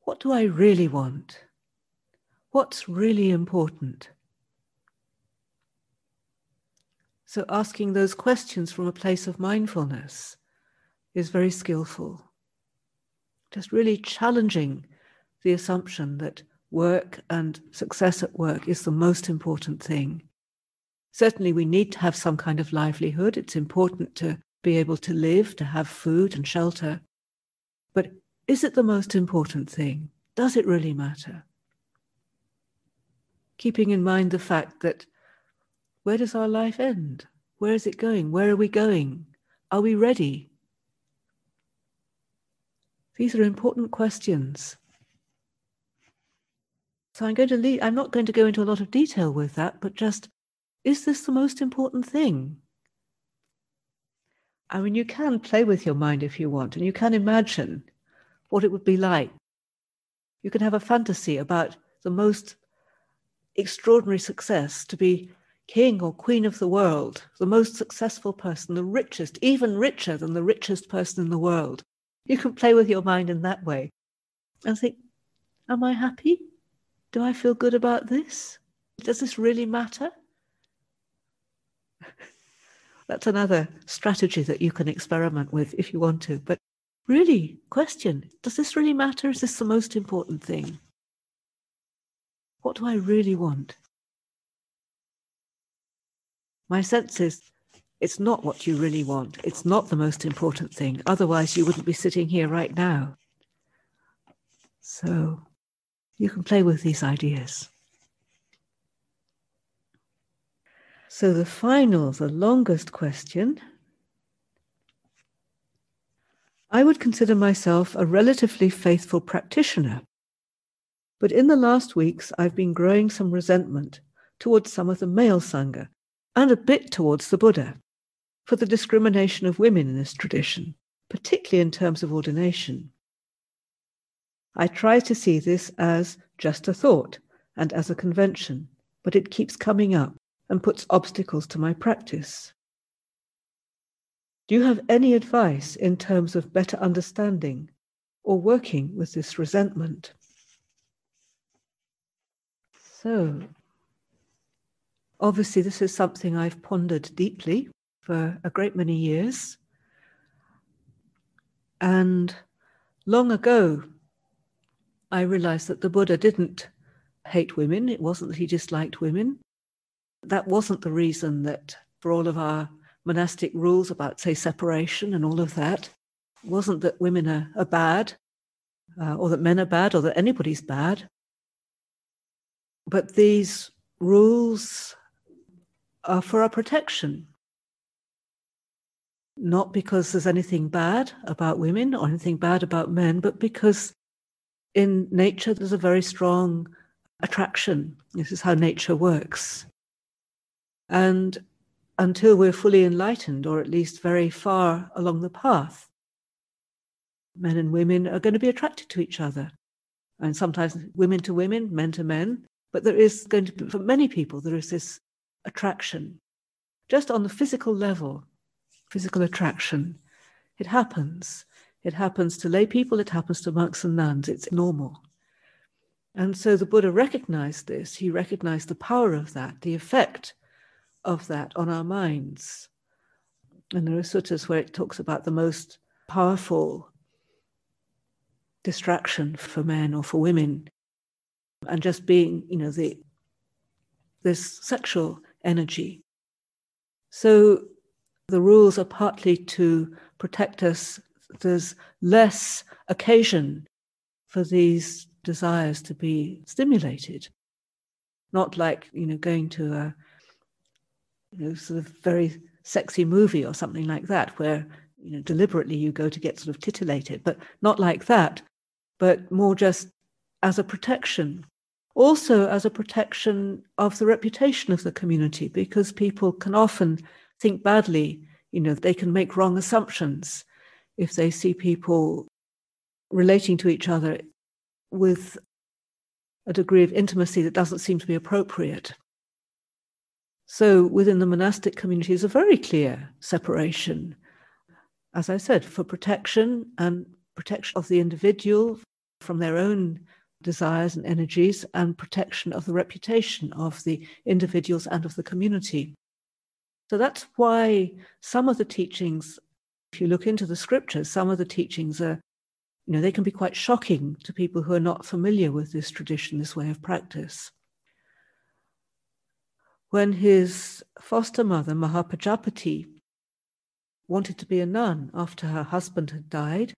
what do I really want? What's really important? So asking those questions from a place of mindfulness is very skillful. Just really challenging the assumption that work and success at work is the most important thing. Certainly we need to have some kind of livelihood. It's important to be able to live, to have food and shelter. But is it the most important thing? Does it really matter? Keeping in mind the fact that where does our life end? Where is it going? Where are we going? Are we ready? These are important questions. So I'm not going to go into a lot of detail with that, but just, is this the most important thing? I mean, you can play with your mind if you want, and you can imagine what it would be like. You can have a fantasy about the most extraordinary success, to be king or queen of the world, the most successful person, the richest, even richer than the richest person in the world. You can play with your mind in that way and think, am I happy? Do I feel good about this? Does this really matter? That's another strategy that you can experiment with if you want to. But really, question, does this really matter? Is this the most important thing? What do I really want? My sense is it's not what you really want. It's not the most important thing. Otherwise, you wouldn't be sitting here right now. So you can play with these ideas. So the longest question. I would consider myself a relatively faithful practitioner, but in the last weeks I've been growing some resentment towards some of the male Sangha and a bit towards the Buddha for the discrimination of women in this tradition, particularly in terms of ordination. I try to see this as just a thought and as a convention, but it keeps coming up and puts obstacles to my practice. Do you have any advice in terms of better understanding or working with this resentment? So, obviously this is something I've pondered deeply for a great many years. And long ago, I realized that the Buddha didn't hate women. It wasn't that he disliked women. That wasn't the reason that for all of our monastic rules about, say, separation and all of that, it wasn't that women are bad, or that men are bad, or that anybody's bad. But these rules are for our protection, not because there's anything bad about women or anything bad about men, but because in nature, there's a very strong attraction. This is how nature works. And until we're fully enlightened, or at least very far along the path, men and women are going to be attracted to each other. And sometimes women to women, men to men. But there is going to be, for many people, there is this attraction. Just on the physical level, physical attraction, it happens. It happens to lay people, it happens to monks and nuns, it's normal. And so the Buddha recognized this. He recognized the power of that, the effect of that on our minds. And there are suttas where it talks about the most powerful distraction for men or for women. And just being, you know, the this sexual energy. So the rules are partly to protect us. There's less occasion for these desires to be stimulated. Not like, going to a sort of very sexy movie or something like that, where deliberately you go to get sort of titillated, but not like that, but more just as a protection. Also as a protection of the reputation of the community, because people can often think badly, they can make wrong assumptions if they see people relating to each other with a degree of intimacy that doesn't seem to be appropriate. So within the monastic community is a very clear separation, as I said, for protection and protection of the individual from their own desires and energies, and protection of the reputation of the individuals and of the community. So that's why some of the teachings, if you look into the scriptures, some of the teachings are, they can be quite shocking to people who are not familiar with this tradition, this way of practice. When his foster mother, Mahapajapati, wanted to be a nun after her husband had died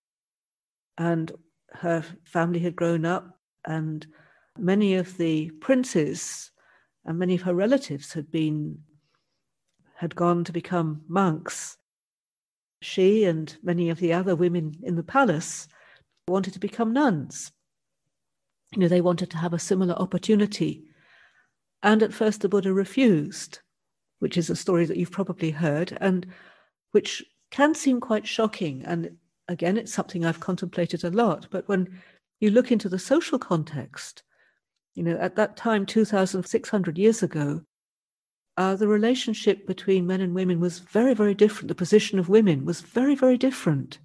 and her family had grown up, and many of the princes and many of her relatives had gone to become monks. She and many of the other women in the palace wanted to become nuns. They wanted to have a similar opportunity. And at first the Buddha refused, which is a story that you've probably heard, and which can seem quite shocking. And again, it's something I've contemplated a lot. But when you look into the social context, at that time, 2,600 years ago, the relationship between men and women was very, very different. The position of women was very, very different.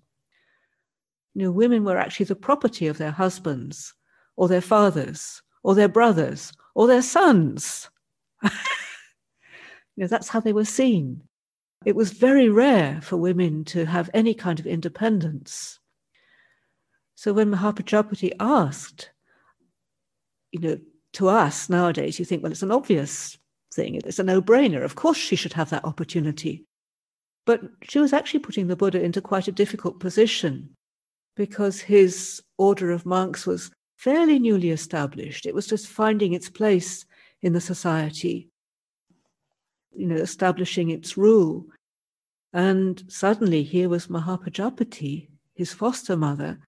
Women were actually the property of their husbands, or their fathers, or their brothers, or their sons. That's how they were seen. It was very rare for women to have any kind of independence. So when Mahapajapati asked, to us nowadays, you think, well, it's an obvious thing. It's a no-brainer. Of course she should have that opportunity. But she was actually putting the Buddha into quite a difficult position, because his order of monks was fairly newly established. It was just finding its place in the society, establishing its rule. And suddenly here was Mahapajapati, his foster mother,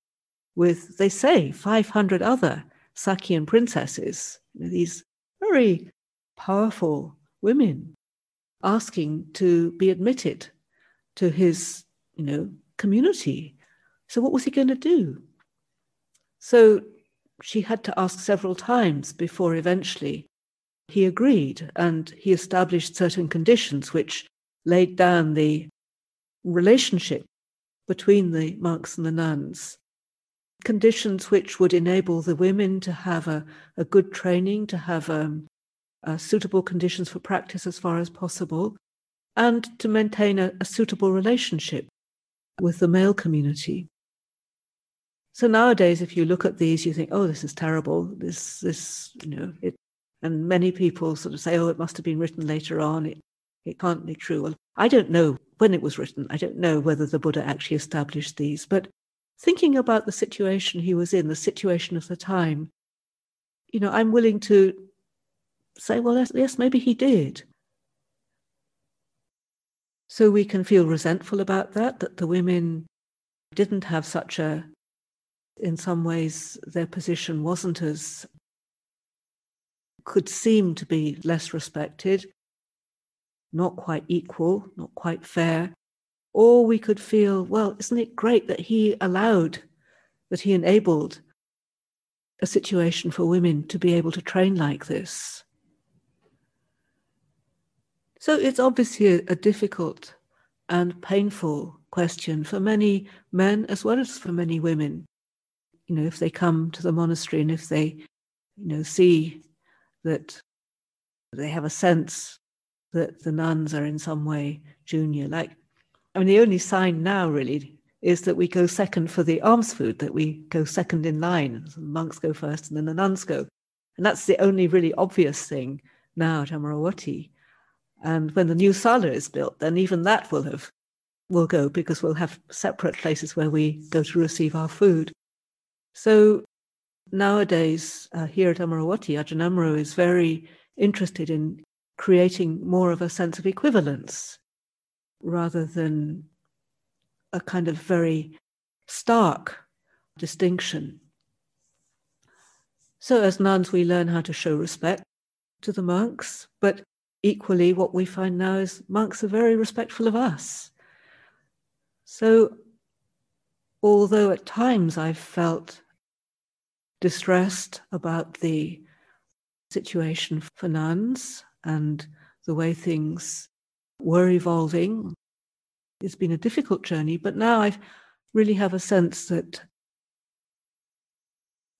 with, they say, 500 other Sakyan princesses, these very powerful women, asking to be admitted to his, community. So what was he going to do? So she had to ask several times before eventually he agreed, and he established certain conditions which laid down the relationship between the monks and the nuns. Conditions which would enable the women to have a good training, to have suitable conditions for practice as far as possible, and to maintain a suitable relationship with the male community. So nowadays, if you look at these, you think, oh, this is terrible. This. And many people sort of say, oh, it must have been written later on. It can't be true. Well, I don't know when it was written. I don't know whether the Buddha actually established these, but thinking about the situation he was in, the situation of the time, I'm willing to say, well, yes, maybe he did. So we can feel resentful about that the women didn't have such in some ways, their position wasn't as, could seem to be less respected, not quite equal, not quite fair. Or we could feel, well, isn't it great that he enabled a situation for women to be able to train like this? So it's obviously a difficult and painful question for many men as well as for many women. If they come to the monastery and if they, see that they have a sense that the nuns are in some way junior, the only sign now really is that we go second for the alms food, that we go second in line. The monks go first and then the nuns go. And that's the only really obvious thing now at Amaravati. And when the new sala is built, then even that will go, because we'll have separate places where we go to receive our food. So nowadays, here at Amaravati, Ajahn Amaro is very interested in creating more of a sense of equivalence, rather than a kind of very stark distinction. So as nuns, we learn how to show respect to the monks, but equally what we find now is monks are very respectful of us. So although at times I've felt distressed about the situation for nuns and the way things were evolving, it's been a difficult journey, but now I really have a sense that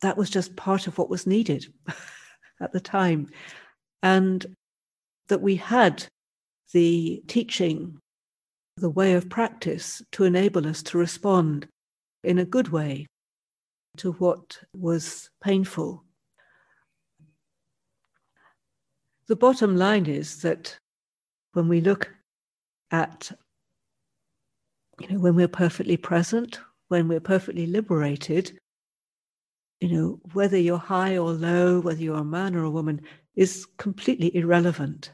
that was just part of what was needed at the time, and that we had the teaching, the way of practice, to enable us to respond in a good way to what was painful. The bottom line is that when we look at, when we're perfectly present, when we're perfectly liberated, whether you're high or low, whether you're a man or a woman, is completely irrelevant.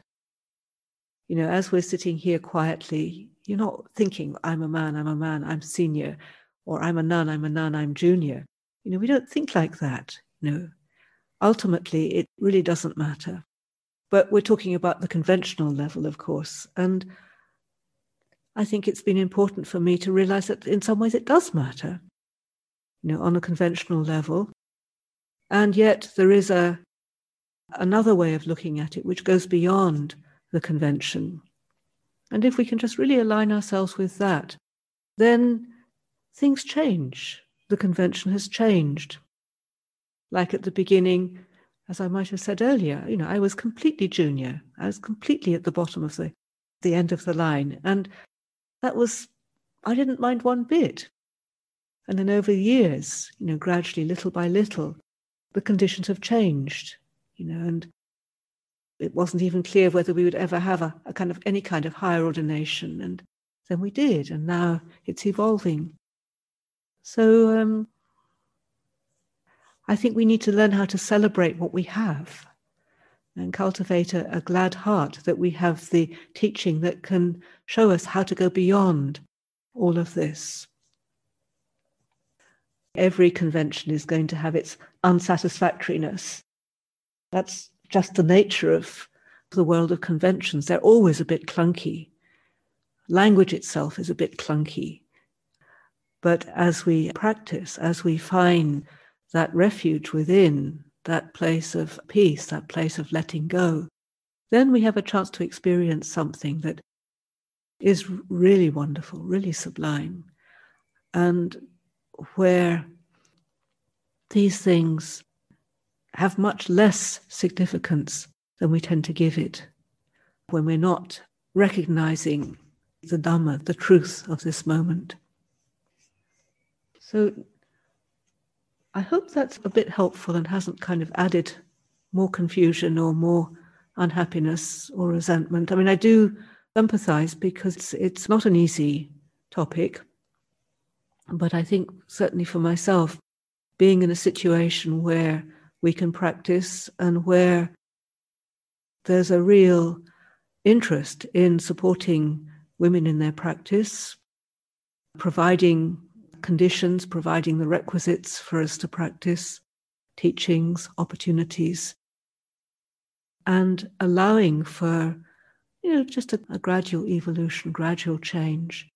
As we're sitting here quietly, you're not thinking, I'm a man, I'm senior, or I'm a nun, I'm junior. We don't think like that. Ultimately, it really doesn't matter. But we're talking about the conventional level, of course. And I think it's been important for me to realize that in some ways it does matter, on a conventional level. And yet there is another way of looking at it, which goes beyond the convention. And if we can just really align ourselves with that, then things change. The convention has changed. Like at the beginning, as I might have said earlier, I was completely junior. I was completely at the bottom of the end of the line. And I didn't mind one bit. And then over the years, gradually, little by little, the conditions have changed, and it wasn't even clear whether we would ever have a kind of any kind of higher ordination. And then we did, and now it's evolving. So I think we need to learn how to celebrate what we have and cultivate a glad heart that we have the teaching that can show us how to go beyond all of this. Every convention is going to have its unsatisfactoriness. That's just the nature of the world of conventions. They're always a bit clunky. Language itself is a bit clunky. But as we practice, as we find that refuge within, that place of peace, that place of letting go, then we have a chance to experience something that is really wonderful, really sublime, and where these things have much less significance than we tend to give it, when we're not recognizing the Dhamma, the truth of this moment. So I hope that's a bit helpful and hasn't kind of added more confusion or more unhappiness or resentment. I do empathize, because it's not an easy topic, but I think certainly for myself, being in a situation where we can practice and where there's a real interest in supporting women in their practice, providing conditions, providing the requisites for us to practice, teachings, opportunities, and allowing for just a gradual evolution, gradual change,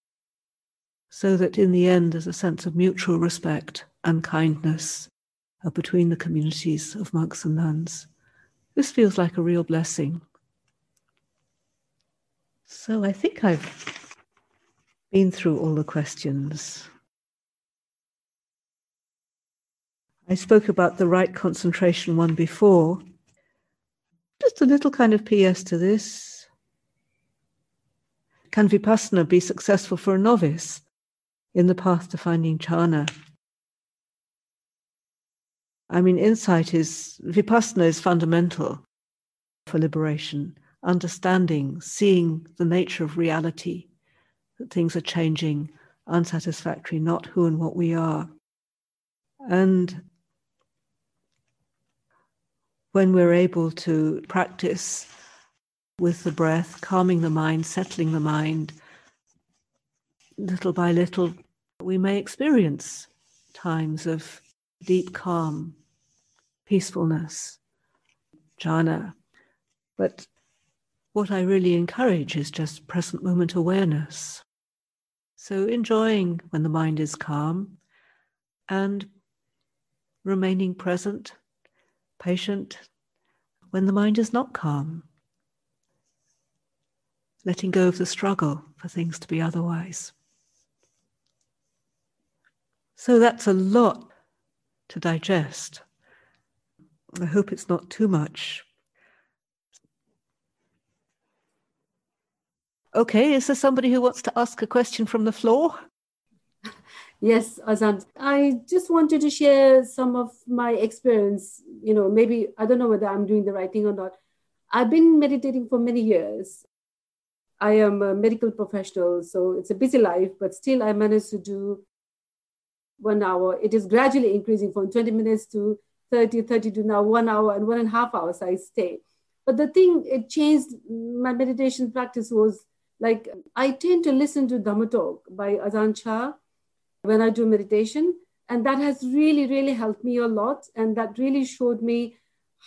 so that in the end there's a sense of mutual respect and kindness between the communities of monks and nuns. This feels like a real blessing. So I think I've been through all the questions. I spoke about the right concentration one before. Just a little kind of PS to this. Can Vipassana be successful for a novice in the path to finding jhana? Insight is, Vipassana is fundamental for liberation, understanding, seeing the nature of reality, that things are changing, unsatisfactory, not who and what we are. And when we're able to practice with the breath, calming the mind, settling the mind, little by little, we may experience times of deep calm, peacefulness, jhana. But what I really encourage is just present moment awareness. So enjoying when the mind is calm and remaining present, patient, when the mind is not calm. Letting go of the struggle for things to be otherwise. So that's a lot to digest. I hope it's not too much. Okay, is there somebody who wants to ask a question from the floor? Yes, Ajahn. I just wanted to share some of my experience. You know, maybe, I don't know whether I'm doing the right thing or not. I've been meditating for many years. I am a medical professional, so it's a busy life, but still I managed to do 1 hour. It is gradually increasing from 20 minutes to 30 to now 1 hour and 1.5 hours I stay. But the thing, it changed my meditation practice was like, I tend to listen to Dhamma talk by Ajahn Shah when I do meditation. And that has really, really helped me a lot. And that really showed me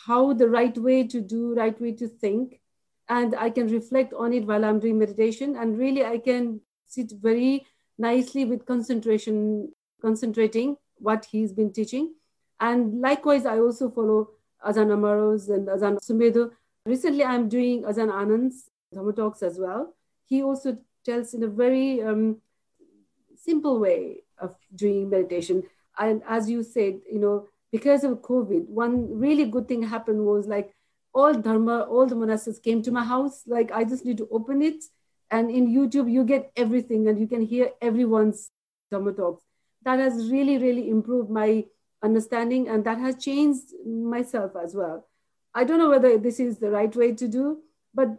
how the right way to do, right way to think. And I can reflect on it while I'm doing meditation. And really, I can sit very nicely with concentrating what he's been teaching. And likewise, I also follow Ajahn Amaro's and Ajahn Sumedho. Recently, I'm doing Ajahn Anand's Dhamma talks as well. He also tells in a very simple way of doing meditation. And as you said, you know, because of COVID, one really good thing happened was like, all the monastics came to my house. Like, I just need to open it. And in YouTube, you get everything and you can hear everyone's Dhamma talks. That has really, really improved my understanding and that has changed myself as well. I don't know whether this is the right way to do, but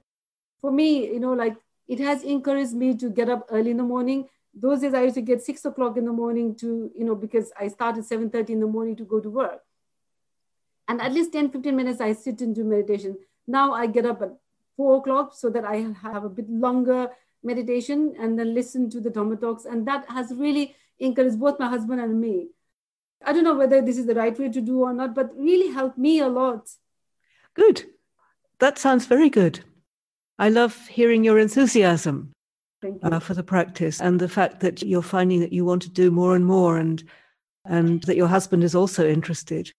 for me, you know, like it has encouraged me to get up early in the morning. Those days I used to get 6 o'clock in the morning to, you know, because I start at 7:30 in the morning to go to work. And at least 10, 15 minutes, I sit and do meditation. Now I get up at 4 o'clock so that I have a bit longer meditation and then listen to the Dhamma talks. And that has really encouraged both my husband and me. I don't know whether this is the right way to do or not, but really helped me a lot. Good. That sounds very good. I love hearing your enthusiasm. Thank you. For the practice and the fact that you're finding that you want to do more and more and that your husband is also interested.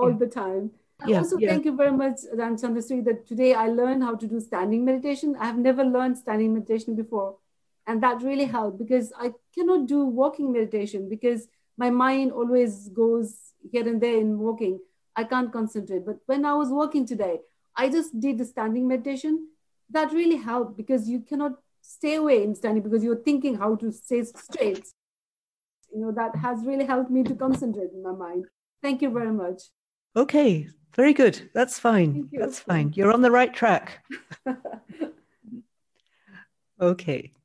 All the time. Yeah, also, thank you very much, Ajahn Chandasiri, that today I learned how to do standing meditation. I have never learned standing meditation before. And that really helped because I cannot do walking meditation because my mind always goes here and there in walking. I can't concentrate. But when I was walking today, I just did the standing meditation. That really helped because you cannot stay away in standing because you're thinking how to stay straight. You know, that has really helped me to concentrate in my mind. Thank you very much. Okay, very good. That's fine. That's fine. You're on the right track. Okay.